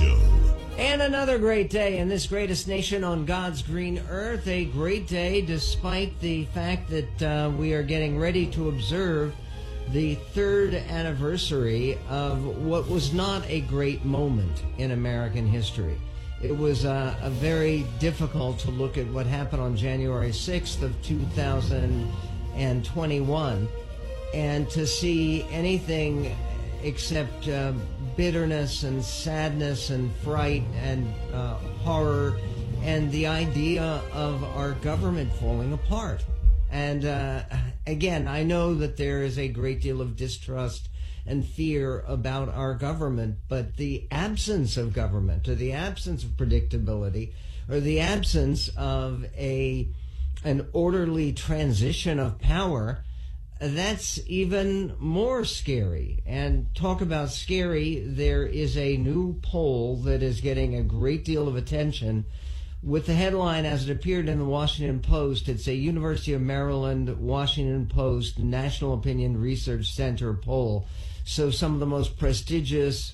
Show. And another great day in this greatest nation on God's green earth. A great day despite the fact that we are getting ready to observe the third anniversary of what was not a great moment in American history. It was a very difficult to look at what happened on January 6th of 2021 and to see anything except bitterness and sadness and fright and horror and the idea of our government falling apart. And again, I know that there is a great deal of distrust and fear about our government, but the absence of government or the absence of predictability or the absence of an orderly transition of power, that's even more scary. And talk about scary, there is a new poll that is getting a great deal of attention with the headline as it appeared in the Washington Post. It's a University of Maryland, Washington Post, National Opinion Research Center poll. So some of the most prestigious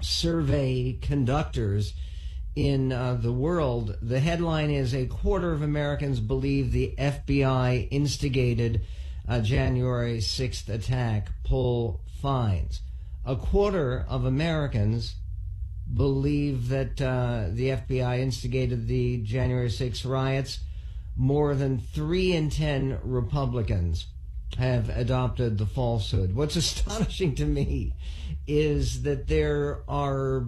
survey conductors in the world. The headline is, a quarter of Americans believe the FBI instigated a January 6th attack, poll finds. A quarter of Americans believe that the FBI instigated the January 6th riots. More than 3 in 10 Republicans have adopted the falsehood. What's astonishing to me is that there are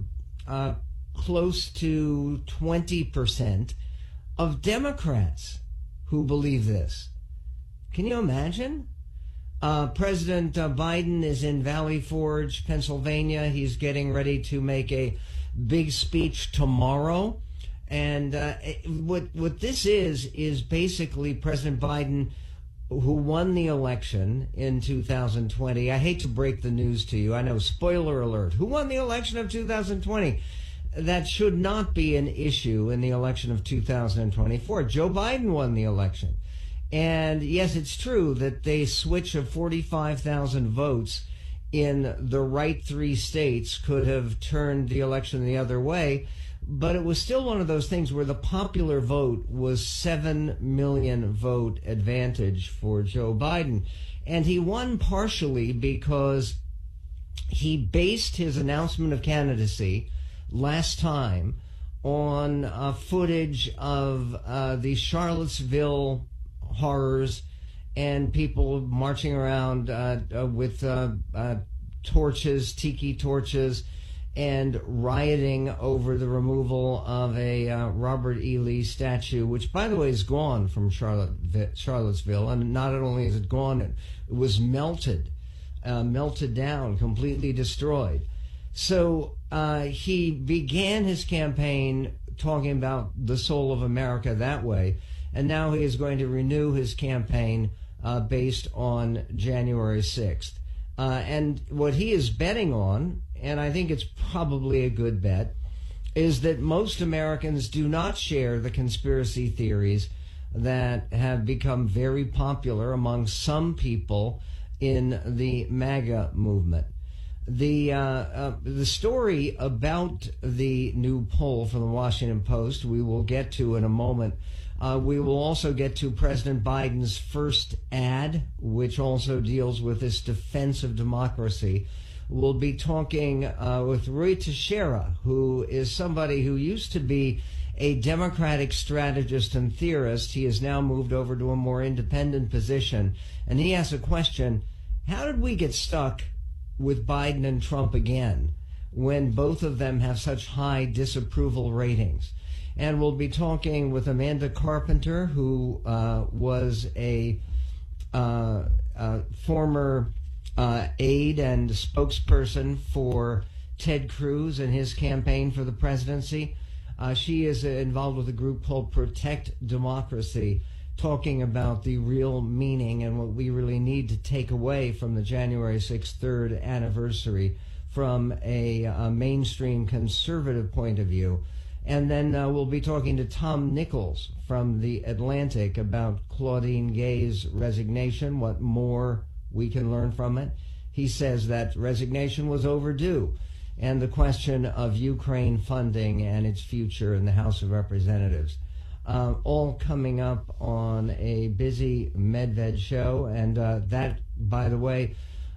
close to 20% of Democrats who believe this. Can you imagine? President Biden is in Valley Forge, Pennsylvania. He's getting ready to make a big speech tomorrow. And what this is basically President Biden, who won the election in 2020. I hate to break the news to you. I know, spoiler alert. Who won the election of 2020? That should not be an issue in the election of 2024. Joe Biden won the election. And yes, it's true that they switch of 45,000 votes in the right three states could have turned the election the other way, but it was still one of those things where the popular vote was 7 million vote advantage for Joe Biden. And he won partially because he based his announcement of candidacy last time on footage of the Charlottesville horrors and people marching around with torches, tiki torches, and rioting over the removal of a Robert E. Lee statue, which, by the way, is gone from Charlottesville. And not only is it gone, it was melted down, completely destroyed. So he began his campaign talking about the soul of America that way. And now he is going to renew his campaign based on January 6th. And what he is betting on, and I think it's probably a good bet, is that most Americans do not share the conspiracy theories that have become very popular among some people in the MAGA movement. The story about the new poll from the Washington Post we will get to in a moment. We will also get to President Biden's first ad, which also deals with this defense of democracy. We'll be talking with Rui Teixeira, who is somebody who used to be a Democratic strategist and theorist. He has now moved over to a more independent position. And he asks a question: how did we get stuck with Biden and Trump again when both of them have such high disapproval ratings? And we'll be talking with Amanda Carpenter, who was a former aide and spokesperson for Ted Cruz in his campaign for the presidency. She is involved with a group called Protect Democracy, talking about the real meaning and what we really need to take away from the January 6th, third anniversary from a mainstream conservative point of view. And then we'll be talking to Tom Nichols from The Atlantic about Claudine Gay's resignation, what more we can learn from it. He says that resignation was overdue. and the question of Ukraine funding and its future in the House of Representatives, all coming up on a busy Medved show. And that, by the way,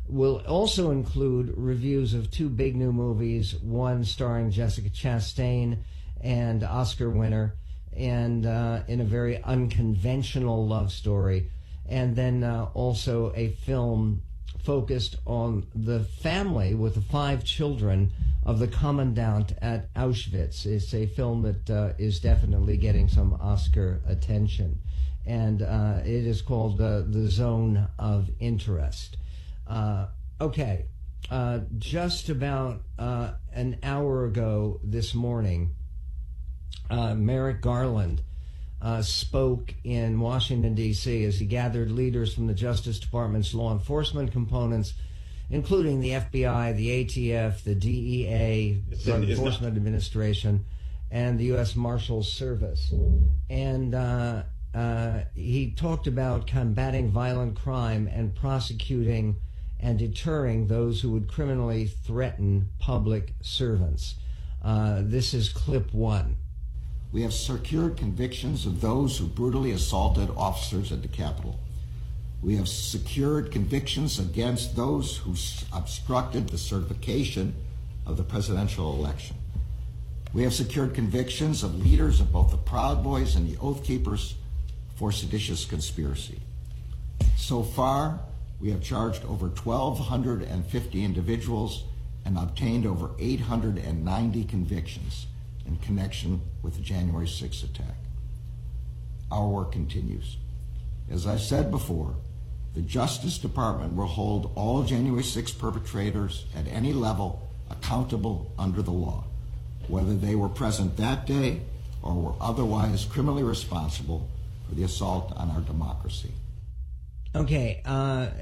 will also include reviews of two big new movies, one starring Jessica Chastain and Oscar winner, and in a very unconventional love story, and then also a film focused on the family with the 5 children of the commandant at Auschwitz. It's a film that is definitely getting some Oscar attention, and it is called The Zone of Interest. Just about an hour ago this morning, Merrick Garland spoke in Washington, D.C. as he gathered leaders from the Justice Department's law enforcement components, including the FBI, the ATF, the DEA, Drug Enforcement Administration, and the U.S. Marshals Service. And he talked about combating violent crime and prosecuting and deterring those who would criminally threaten public servants. This is clip 1. We have secured convictions of those who brutally assaulted officers at the Capitol. We have secured convictions against those who obstructed the certification of the presidential election. We have secured convictions of leaders of both the Proud Boys and the Oath Keepers for seditious conspiracy. So far, we have charged over 1,250 individuals and obtained over 890 convictions in connection with the January 6th attack. Our work continues. As I've said before, the Justice Department will hold all January 6th perpetrators at any level accountable under the law, whether they were present that day or were otherwise criminally responsible for the assault on our democracy. Okay,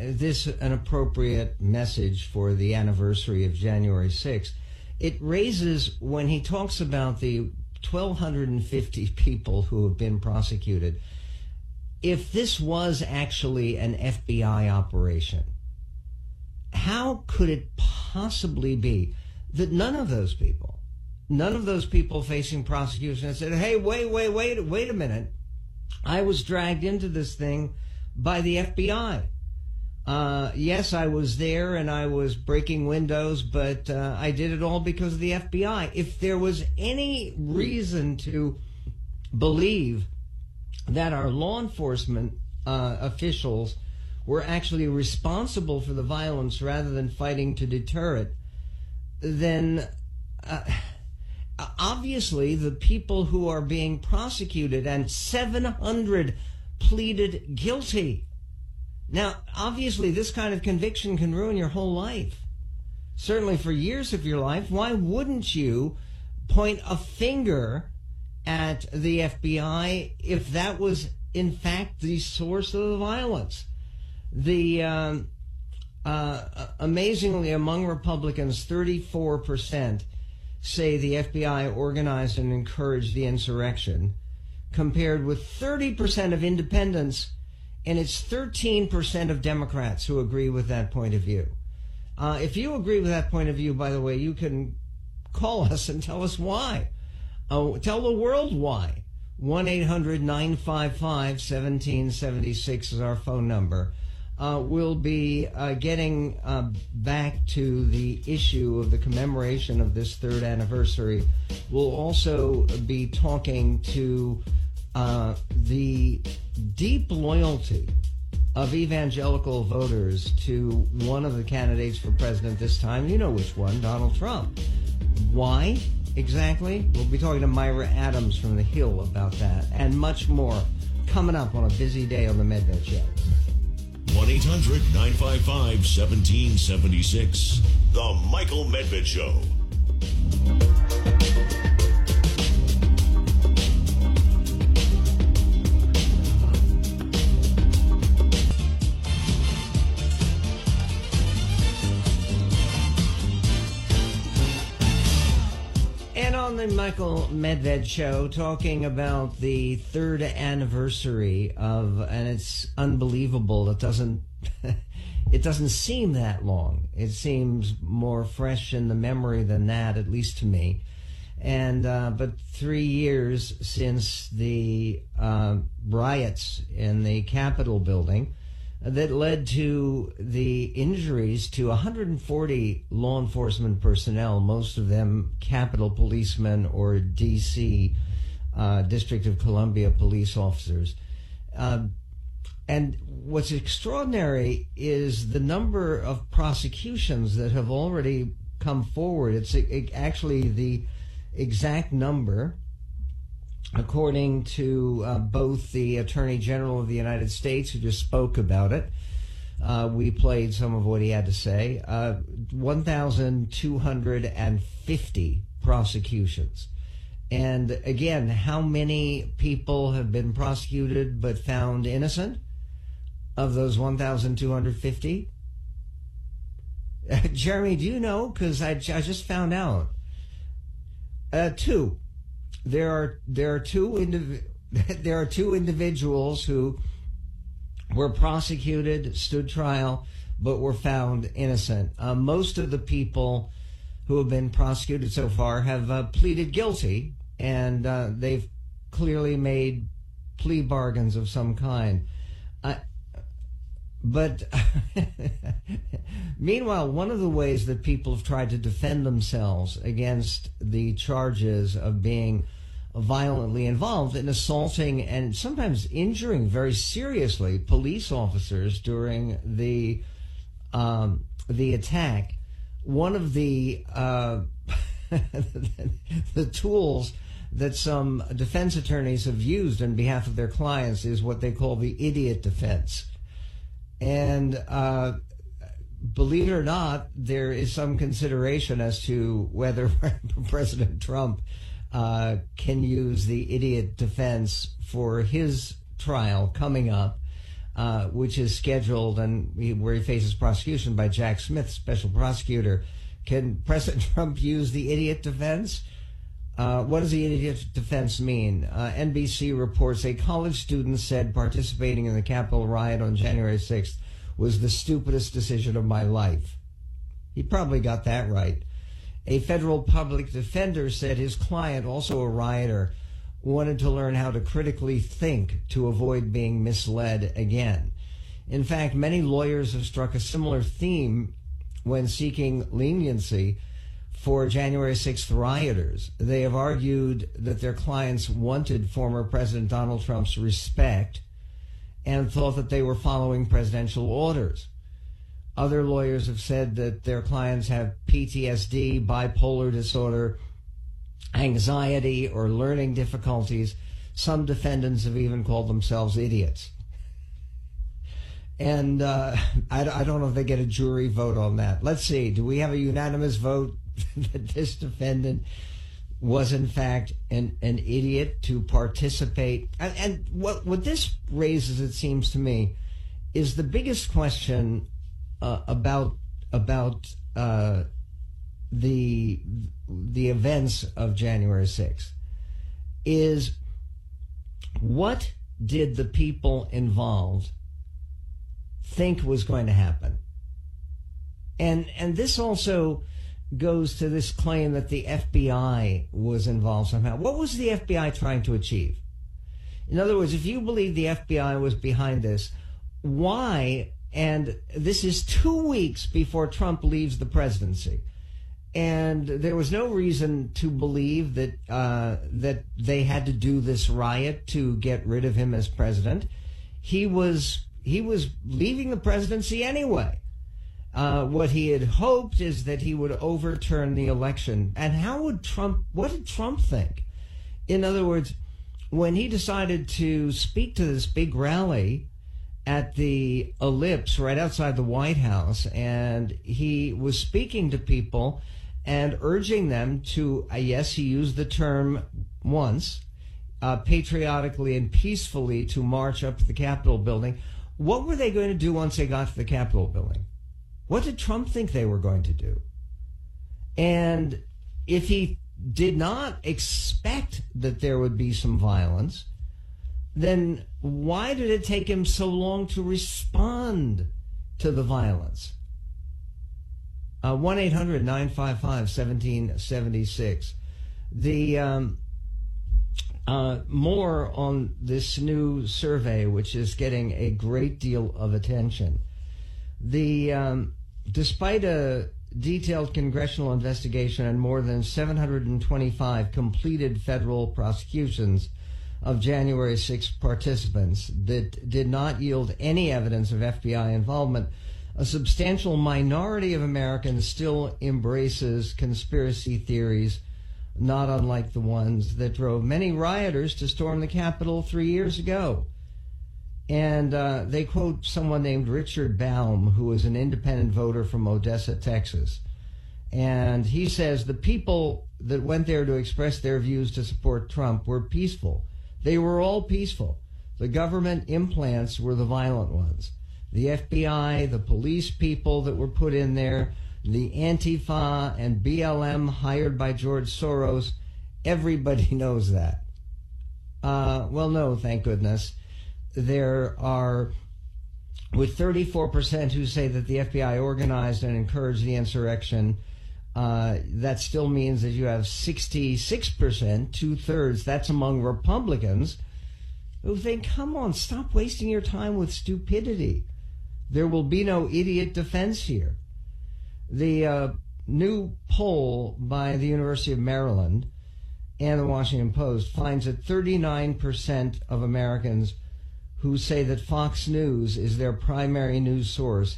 this is an appropriate message for the anniversary of January 6th. It raises, when he talks about the 1,250 people who have been prosecuted, if this was actually an FBI operation, how could it possibly be that none of those people facing prosecution said, hey, wait a minute, I was dragged into this thing by the FBI. Yes, I was there and I was breaking windows, but I did it all because of the FBI. If there was any reason to believe that our law enforcement officials were actually responsible for the violence rather than fighting to deter it, then obviously the people who are being prosecuted, and 700 pleaded guilty. Now, obviously, this kind of conviction can ruin your whole life. Certainly for years of your life. Why wouldn't you point a finger at the FBI if that was, in fact, the source of the violence? The amazingly, among Republicans, 34% say the FBI organized and encouraged the insurrection, compared with 30% of independents, and it's 13% of Democrats who agree with that point of view. If you agree with that point of view, by the way, you can call us and tell us why. Tell the world why. 1-800-955-1776 is our phone number. We'll be getting back to the issue of the commemoration of this third anniversary. We'll also be talking to the deep loyalty of evangelical voters to one of the candidates for president this time. You know which one, Donald Trump. Why exactly? We'll be talking to Myra Adams from The Hill about that and much more coming up on a busy day on the Medved Show. 1-800-955-1776. The Michael Medved Show. On the Michael Medved Show, talking about the third anniversary of, and it's unbelievable, it doesn't it doesn't seem that long. It seems more fresh in the memory than that, at least to me. And but 3 years since the riots in the Capitol building that led to the injuries to 140 law enforcement personnel, most of them Capitol policemen or D.C. District of Columbia police officers. And what's extraordinary is the number of prosecutions that have already come forward. It's actually the exact number, according to both the Attorney General of the United States, who just spoke about it. We played some of what he had to say. 1,250 prosecutions. And again, how many people have been prosecuted but found innocent of those 1,250? Jeremy, do you know? Because I just found out. Two. There are two individuals who were prosecuted, stood trial, but were found innocent. Most of the people who have been prosecuted so far have pleaded guilty, and they've clearly made plea bargains of some kind. But meanwhile, one of the ways that people have tried to defend themselves against the charges of being violently involved in assaulting and sometimes injuring very seriously police officers during the attack, one of the the tools that some defense attorneys have used on behalf of their clients is what they call the idiot defense. And believe it or not, there is some consideration as to whether President Trump can use the idiot defense for his trial coming up, which is scheduled and where he faces prosecution by Jack Smith, special prosecutor. Can President Trump use the idiot defense? What does the idiot defense mean? NBC reports a college student said participating in the Capitol riot on January 6th was the stupidest decision of my life. He probably got that right. A federal public defender said his client, also a rioter, wanted to learn how to critically think to avoid being misled again. In fact, many lawyers have struck a similar theme when seeking leniency for January 6th rioters. They have argued that their clients wanted former President Donald Trump's respect and thought that they were following presidential orders. Other lawyers have said that their clients have PTSD, bipolar disorder, anxiety, or learning difficulties. Some defendants have even called themselves idiots. And I don't know if they get a jury vote on that. Let's see, do we have a unanimous vote that this defendant was in fact an idiot to participate? And what this raises, it seems to me, is the biggest question about the events of January 6th is, what did the people involved think was going to happen? And this also goes to this claim that the FBI was involved somehow. What was the FBI trying to achieve? In other words, if you believe the FBI was behind this, why, and this is 2 weeks before Trump leaves the presidency, and there was no reason to believe that that they had to do this riot to get rid of him as president. He was leaving the presidency anyway. What he had hoped is that he would overturn the election. And how would Trump, what did Trump think? In other words, when he decided to speak to this big rally at the Ellipse right outside the White House, and he was speaking to people and urging them to, yes, he used the term once, patriotically and peacefully to march up to the Capitol building. What were they going to do once they got to the Capitol building? What did Trump think they were going to do? And if he did not expect that there would be some violence, then why did it take him so long to respond to the violence. 1-800-955-1776. The more on this new survey, which is getting a great deal of attention. The despite a detailed congressional investigation and more than 725 completed federal prosecutions of January 6 participants that did not yield any evidence of FBI involvement, a substantial minority of Americans still embraces conspiracy theories, not unlike the ones that drove many rioters to storm the Capitol 3 years ago. And they quote someone named Richard Baum, who is an independent voter from Odessa, Texas. And he says the people that went there to express their views to support Trump were peaceful. They were all peaceful. The government implants were the violent ones. The FBI, the police people that were put in there, the Antifa and BLM hired by George Soros, everybody knows that. Well, no, thank goodness. There are, with 34% who say that the FBI organized and encouraged the insurrection, that still means that you have 66%, two-thirds, that's among Republicans, who think, come on, stop wasting your time with stupidity. There will be no idiot defense here. The new poll by the University of Maryland and the Washington Post finds that 39% of Americans who say that Fox News is their primary news source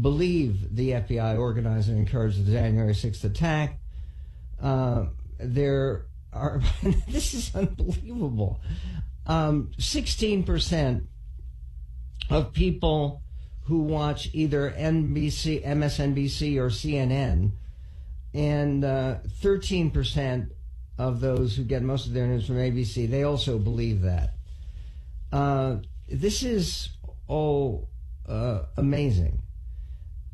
believe the FBI organized and encouraged the January 6th attack. There are this is unbelievable. 16% of people who watch either NBC, MSNBC, or CNN, and 13% of those who get most of their news from ABC, they also believe that. This is all amazing.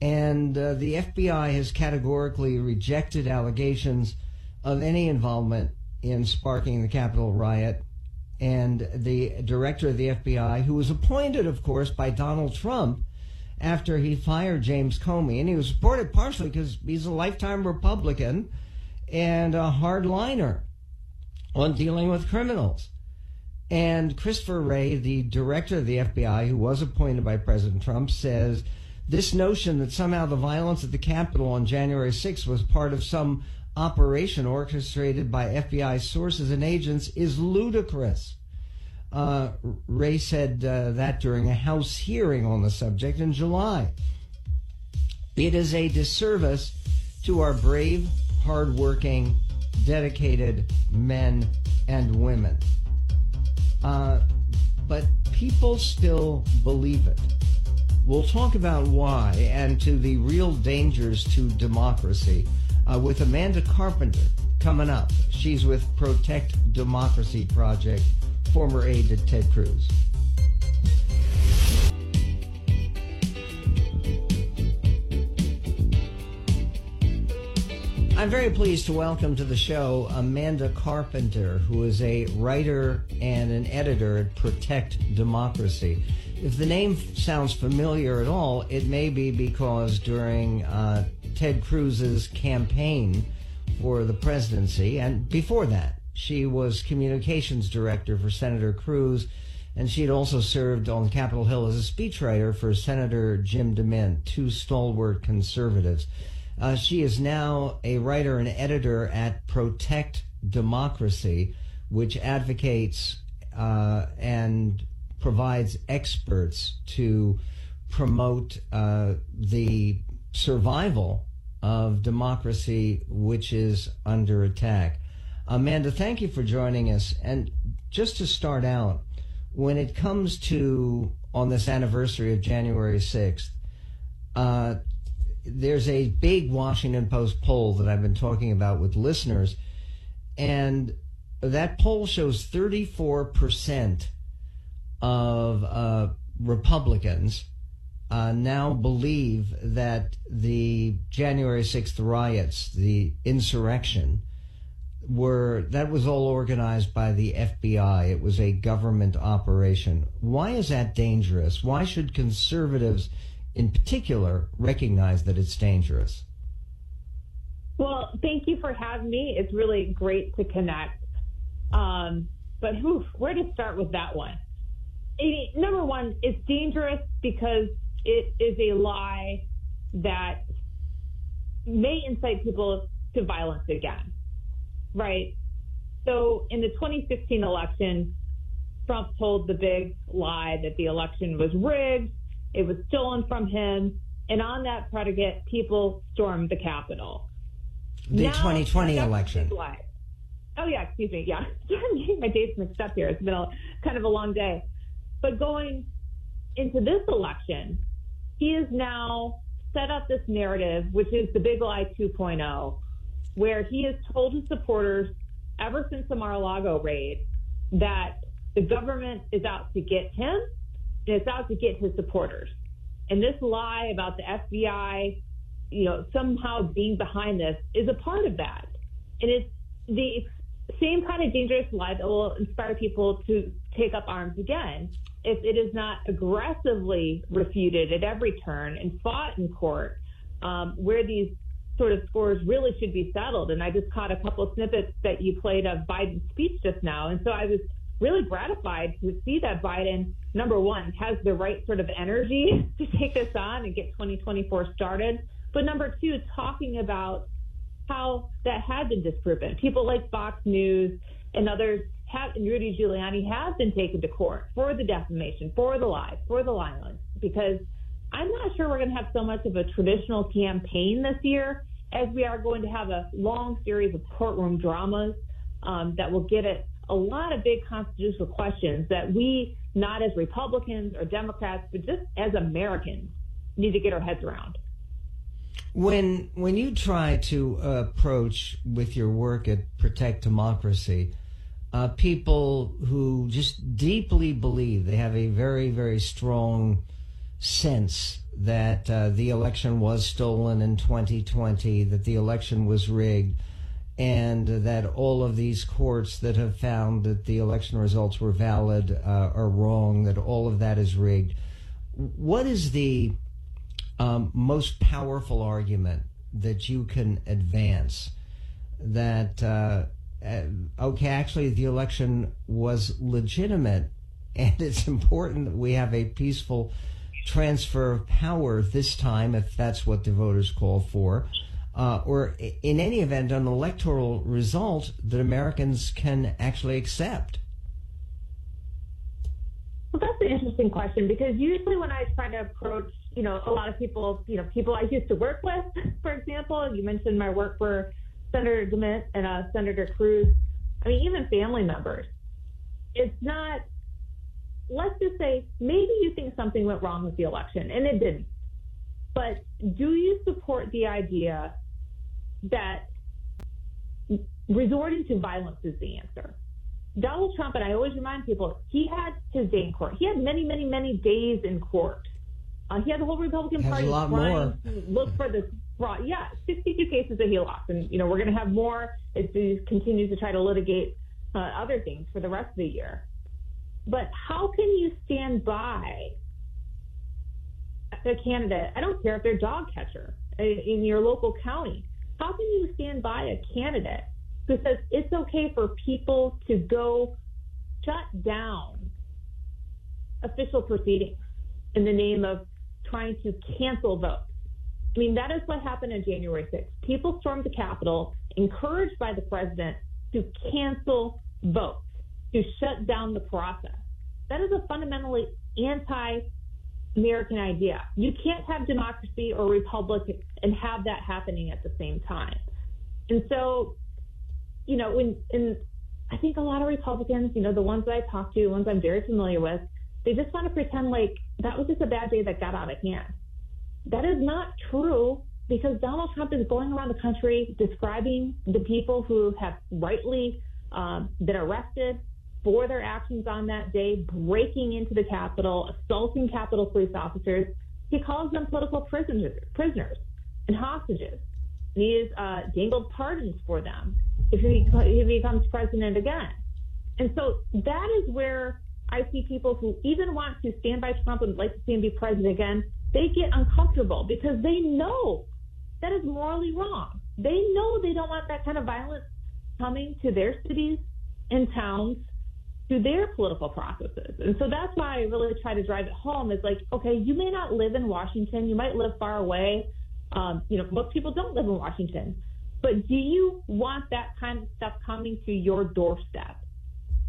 And the FBI has categorically rejected allegations of any involvement in sparking the Capitol riot. And the director of the FBI, who was appointed, of course, by Donald Trump after he fired James Comey, and he was supported partially because he's a lifetime Republican and a hardliner on dealing with criminals. And Christopher Wray, the director of the FBI, who was appointed by President Trump, says this notion that somehow the violence at the Capitol on January 6th was part of some operation orchestrated by FBI sources and agents is ludicrous. Wray said that during a House hearing on the subject in July. It is a disservice to our brave, hardworking, dedicated men and women. But people still believe it. We'll talk about why and to the real dangers to democracy with Amanda Carpenter coming up. She's with Protect Democracy Project, former aide to Ted Cruz. I'm very pleased to welcome to the show Amanda Carpenter, who is a writer and an editor at Protect Democracy. If the name sounds familiar at all, it may be because during Ted Cruz's campaign for the presidency, and before that, she was communications director for Senator Cruz, and she had also served on Capitol Hill as a speechwriter for Senator Jim DeMint, two stalwart conservatives. She is now a writer and editor at Protect Democracy, which advocates and provides experts to promote the survival of democracy, which is under attack. Amanda, thank you for joining us. And just to start out, when it comes to, on this anniversary of January 6th, there's a big Washington Post poll that I've been talking about with listeners, and that poll shows 34% of Republicans now believe that the January 6th riots, the insurrection, that was all organized by the FBI. It was a government operation. Why is that dangerous? Why should conservatives in particular, recognize that it's dangerous? Well, thank you for having me. It's really great to connect. But where to start with that one? Number one, it's dangerous because it is a lie that may incite people to violence again, right? So in the 2016 election, Trump told the big lie that the election was rigged, it was stolen from him, and on that predicate, people stormed the Capitol. The 2020 election. Oh, yeah, excuse me, yeah. I'm getting my dates mixed up here. It's been kind of a long day. But going into this election, he has now set up this narrative, which is the Big Lie 2.0, where he has told his supporters ever since the Mar-a-Lago raid that the government is out to get him and it's out to get his supporters. And this lie about the FBI, somehow being behind this is a part of that. And it's the same kind of dangerous lie that will inspire people to take up arms again if it is not aggressively refuted at every turn and fought in court, where these sort of scores really should be settled. And I just caught a couple of snippets that you played of Biden's speech just now. And so I was really gratified to see that Biden, number one, has the right sort of energy to take this on and get 2024 started. But number two, talking about how that had been disproven. People like Fox News and others and Rudy Giuliani have been taken to court for the defamation, for the lies, for the lying, because I'm not sure we're going to have so much of a traditional campaign this year as we are going to have a long series of courtroom dramas that will get at a lot of big constitutional questions that we, not as Republicans or Democrats, but just as Americans, need to get our heads around. When you try to approach with your work at Protect Democracy, people who just deeply believe, they have a very, very strong sense that the election was stolen in 2020, that the election was rigged, and that all of these courts that have found that the election results were valid are wrong, that all of that is rigged. What is the most powerful argument that you can advance that, okay, actually the election was legitimate and it's important that we have a peaceful transfer of power this time, if that's what the voters call for, or in any event, an electoral result that Americans can actually accept? Well, that's an interesting question, because usually when I try to approach, a lot of people, people I used to work with, for example, you mentioned my work for Senator DeMint and Senator Cruz, even family members. It's not, let's just say, maybe you think something went wrong with the election, and it didn't. But do you support the idea that resorting to violence is the answer? Donald Trump, and I always remind people, he had his day in court. He had many, many, many days in court. He had the whole Republican Party trying to look for this fraud. Yeah, 62 cases that he lost. And, we're going to have more as he continues to try to litigate other things for the rest of the year. But how can you stand by a candidate? I don't care if they're a dog catcher in your local county. How can you stand by a candidate who says it's okay for people to go shut down official proceedings in the name of trying to cancel votes? That is what happened on January 6th. People stormed the Capitol, encouraged by the president to cancel votes, to shut down the process. That is a fundamentally anti-American idea. You can't have democracy or republic and have that happening at the same time. And so, I think a lot of Republicans, the ones that I talk to, the ones I'm very familiar with, they just want to pretend like that was just a bad day that got out of hand. That is not true, because Donald Trump is going around the country describing the people who have rightly been arrested for their actions on that day, breaking into the Capitol, assaulting Capitol police officers. He calls them political prisoners and hostages. And he has dangled pardons for them if he becomes president again. And so that is where I see people who even want to stand by Trump and would like to see him be president again they get uncomfortable because they know that is morally wrong. They know they don't want that kind of violence coming to their cities and towns, to their political processes. And so that's why I really try to drive it home. It's like, okay, you may not live in Washington. You might live far away. Most people don't live in Washington. But do you want that kind of stuff coming to your doorstep?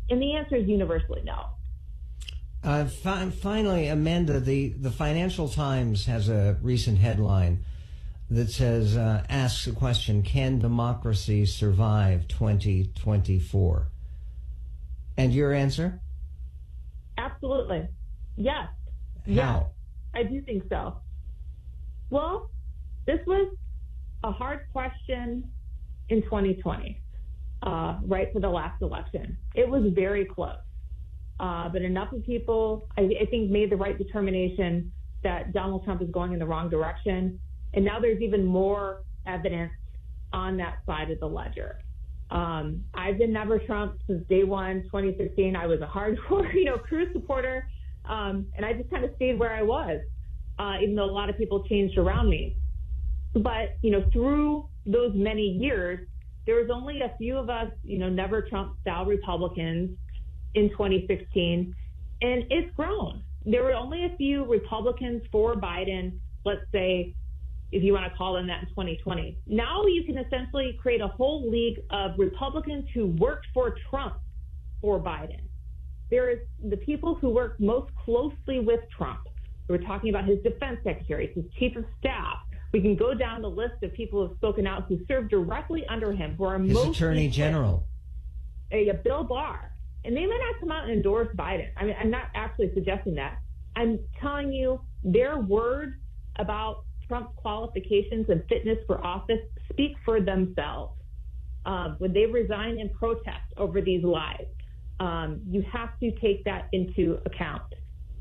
And the answer is universally no. Finally, Amanda, the Financial Times has a recent headline that says, asks the question, can democracy survive 2024? And your answer? Absolutely. Yes. How? Yes, I do think so. Well, this was a hard question in 2020, right for the last election. It was very close. But enough of people, I think, made the right determination that Donald Trump is going in the wrong direction. And now there's even more evidence on that side of the ledger. I've been never Trump since day one, 2016. I was a hardcore, Cruz supporter. And I just kind of stayed where I was, even though a lot of people changed around me. But, through those many years, there was only a few of us, never Trump style Republicans in 2016. And it's grown. There were only a few Republicans for Biden, let's say, if you want to call them that, in 2020. Now you can essentially create a whole league of Republicans who worked for Trump for Biden. There is the people who work most closely with Trump. We're talking about his defense secretary, his chief of staff. We can go down the list of people who have spoken out who served directly under him, who are his attorney general, Bill Barr. And they may not come out and endorse Biden. I mean, I'm not actually suggesting that. I'm telling you their word about Trump's qualifications and fitness for office speak for themselves. When they resign in protest over these lies, you have to take that into account.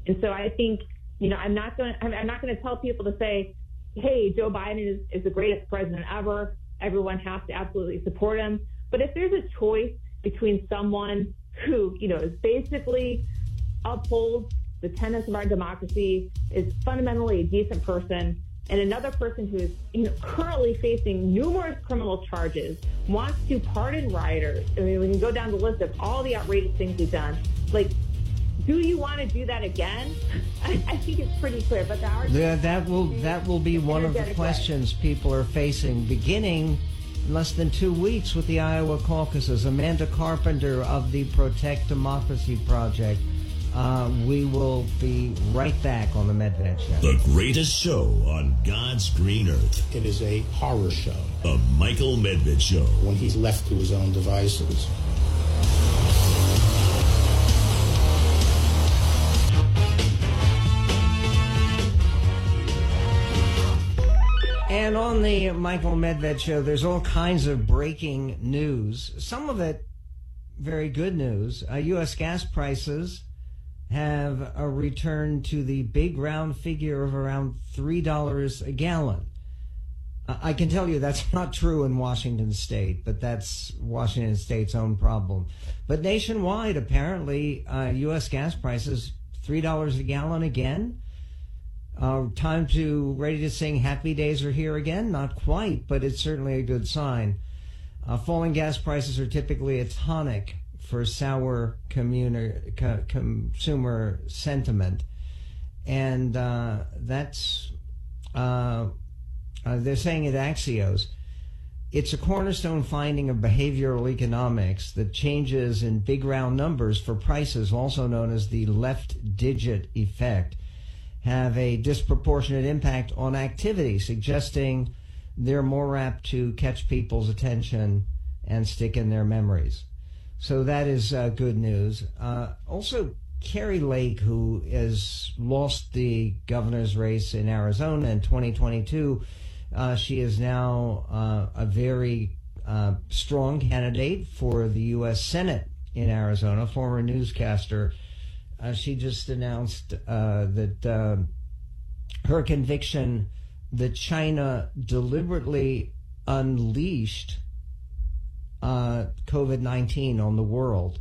And so I think, I'm not going to tell people to say, hey, Joe Biden is the greatest president ever. Everyone has to absolutely support him. But if there's a choice between someone who, is basically upholds the tenets of our democracy, is fundamentally a decent person, and another person who is currently facing numerous criminal charges, wants to pardon rioters. I mean, we can go down the list of all the outrageous things he's done. Like, do you want to do that again? I think it's pretty clear. But that will be one of the questions people are facing beginning in less than 2 weeks with the Iowa caucuses. Amanda Carpenter of the Protect Democracy Project. We will be right back on The Medved Show. The greatest show on God's green earth. It is a horror show. The Michael Medved Show. When he's left to his own devices. And on The Michael Medved Show, there's all kinds of breaking news. Some of it, very good news. U.S. gas prices have a return to the big round figure of around $3 a gallon. I can tell you that's not true in Washington State, but that's Washington State's own problem. But nationwide, apparently, U.S. gas prices, $3 a gallon again. Ready to sing Happy Days Are Here Again? Not quite, but it's certainly a good sign. Falling gas prices are typically a tonic for sour consumer sentiment. And they're saying at Axios, it's a cornerstone finding of behavioral economics that changes in big round numbers for prices, also known as the left digit effect, have a disproportionate impact on activity, suggesting they're more apt to catch people's attention and stick in their memories. So that is good news. Also, Kari Lake, who has lost the governor's race in Arizona in 2022, she is now a very strong candidate for the U.S. Senate in Arizona, former newscaster. She just announced that her conviction that China deliberately unleashed COVID-19 on the world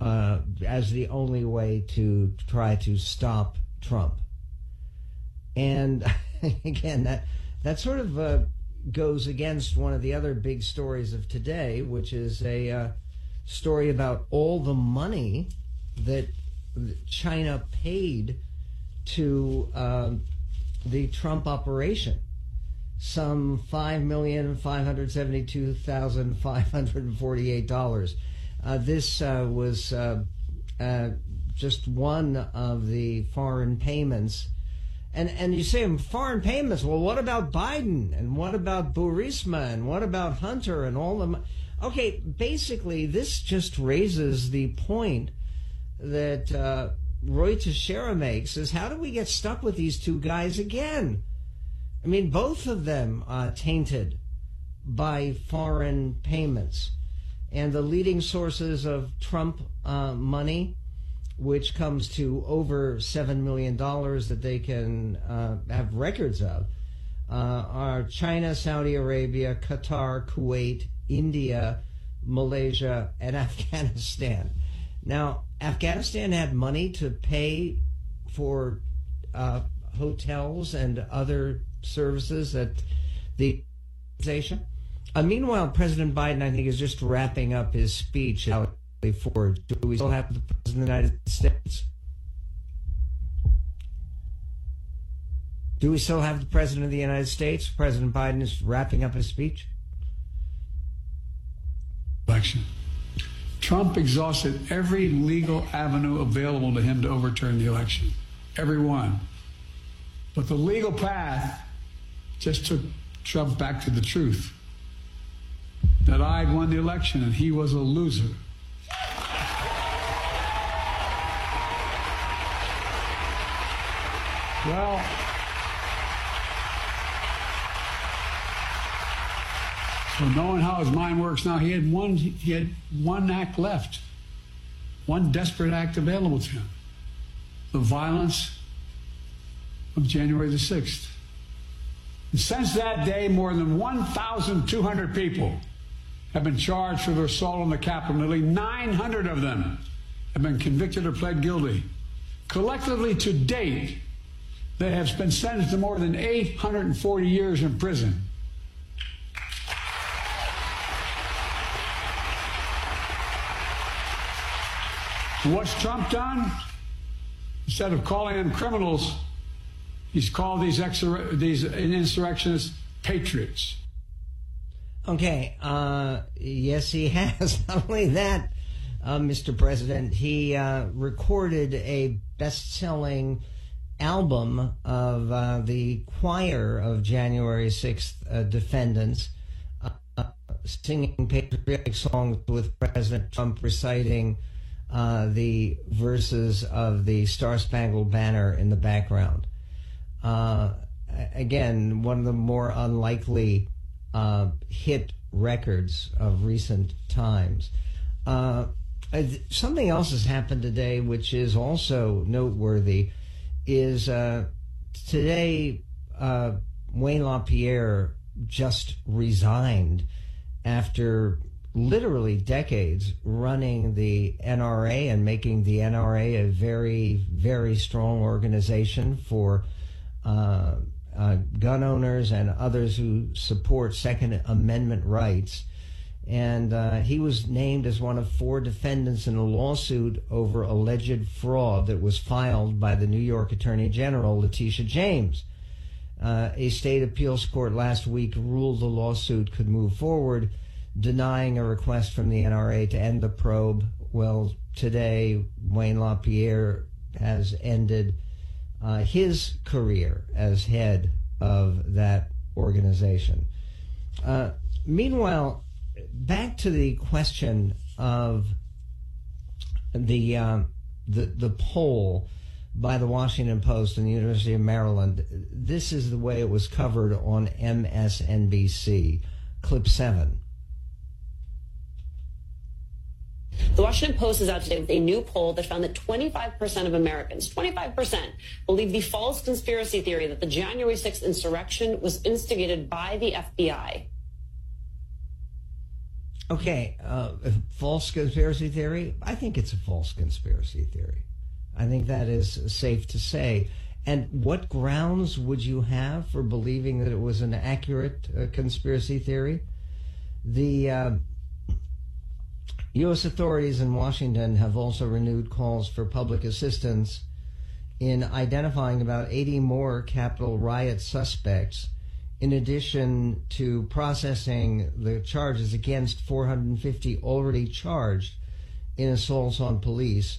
as the only way to try to stop Trump. And again, that sort of goes against one of the other big stories of today, which is a story about all the money that China paid to the Trump operation. Some $5,572,548. This was just one of the foreign payments. And you say foreign payments. Well, what about Biden? And what about Burisma? And what about Hunter and all them? Okay, basically, this just raises the point that Rui Teixeira makes, is how do we get stuck with these two guys again? I mean, both of them are tainted by foreign payments. And the leading sources of Trump money, which comes to over $7 million that they can have records of, are China, Saudi Arabia, Qatar, Kuwait, India, Malaysia, and Afghanistan. Now, Afghanistan had money to pay for hotels and other services at the organization. Meanwhile, President Biden, I think, is just wrapping up his speech. For do we still have the President of the United States? Do we still have the President of the United States? President Biden is wrapping up his speech. Election. Trump exhausted every legal avenue available to him to overturn the election. Every one. But the legal path just took Trump back to the truth. That I had won the election and he was a loser. Well, so knowing how his mind works now, he had one act left, one desperate act available to him, the violence of January the 6th. And since that day, more than 1,200 people have been charged for their assault on the Capitol. Nearly 900 of them have been convicted or pled guilty. Collectively, to date, they have been sentenced to more than 840 years in prison. What's Trump done? Instead of calling them criminals, he's called these insurrectionists patriots. Okay, yes, he has. Not only that, Mr. President, he recorded a best-selling album of the choir of January 6th defendants singing patriotic songs with President Trump reciting the verses of the Star-Spangled Banner in the background. Again, one of the more unlikely hit records of recent times. Something else has happened today, which is also noteworthy, is today Wayne LaPierre just resigned after literally decades running the NRA and making the NRA a very, very strong organization for gun owners and others who support Second Amendment rights. And he was named as one of 4 defendants in a lawsuit over alleged fraud that was filed by the New York Attorney General, Letitia James. A state appeals court last week ruled the lawsuit could move forward, denying a request from the NRA to end the probe. Well, today, Wayne LaPierre has ended his career as head of that organization. Meanwhile, back to the question of the poll by the Washington Post and the University of Maryland. This is the way it was covered on MSNBC. Clip 7. The Washington Post is out today with a new poll that found that 25% of Americans, 25%, believe the false conspiracy theory that the January 6th insurrection was instigated by the FBI. Okay, false conspiracy theory? I think it's a false conspiracy theory. I think that is safe to say. And what grounds would you have for believing that it was an accurate conspiracy theory? The U.S. authorities in Washington have also renewed calls for public assistance in identifying about 80 more Capitol riot suspects, in addition to processing the charges against 450 already charged in assaults on police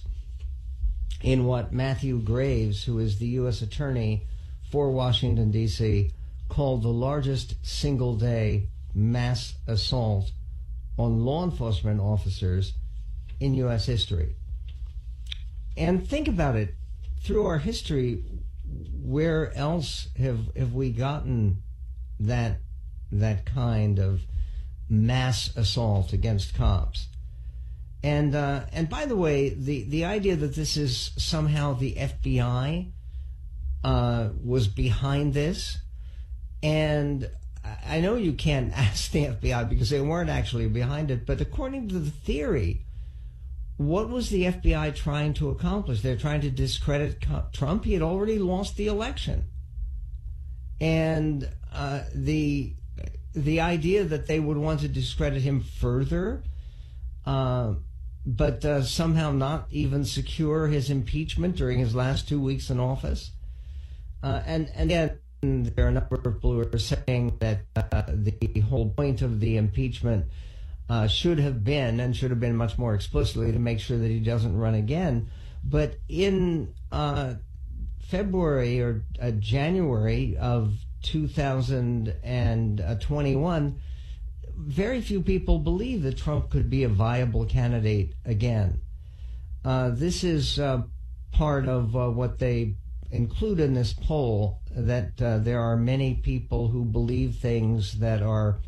in what Matthew Graves, who is the U.S. attorney for Washington, D.C., called the largest single-day mass assault on law enforcement officers in U.S. history. And think about it. Through our history, where else have we gotten that kind of mass assault against cops? And by the way, the idea that this is somehow the FBI was behind this, and I know you can't ask the FBI because they weren't actually behind it, but according to the theory, what was the FBI trying to accomplish? They're trying to discredit Trump. He had already lost the election. And the idea that they would want to discredit him further, but somehow not even secure his impeachment during his last 2 weeks in office. And again, there are a number of blurs saying that the whole point of the impeachment should have been, and should have been much more explicitly, to make sure that he doesn't run again. But in February or January of 2021, very few people believe that Trump could be a viable candidate again. This is part of what they include in this poll, that there are many people who believe things that are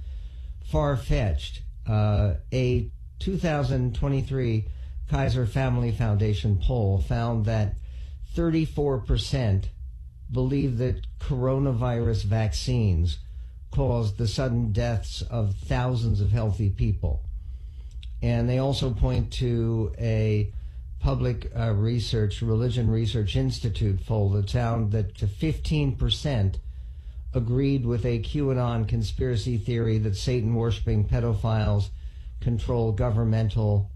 far-fetched. A 2023 Kaiser Family Foundation poll found that 34% believe that coronavirus vaccines caused the sudden deaths of thousands of healthy people. And they also point to a public religion research institute poll that found that 15% agreed with a QAnon conspiracy theory that Satan-worshipping pedophiles control governmental,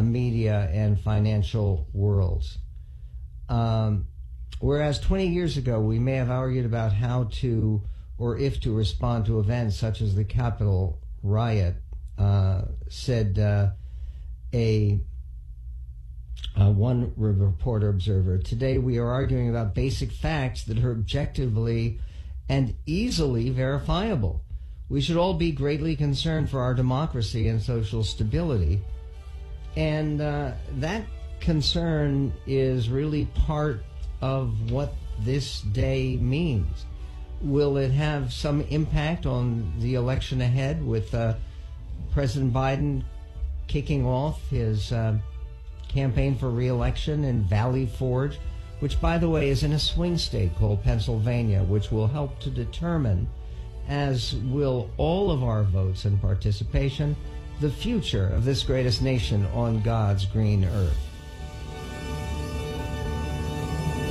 media, and financial worlds. Whereas 20 years ago, we may have argued about how to or if to respond to events such as the Capitol riot, said one reporter observer. Today, we are arguing about basic facts that are objectively and easily verifiable. We should all be greatly concerned for our democracy and social stability. And that concern is really part of what this day means. Will it have some impact on the election ahead, with President Biden kicking off his campaign for re-election in Valley Forge, which, by the way, is in a swing state called Pennsylvania, which will help to determine, as will all of our votes and participation, the future of this greatest nation on God's green earth.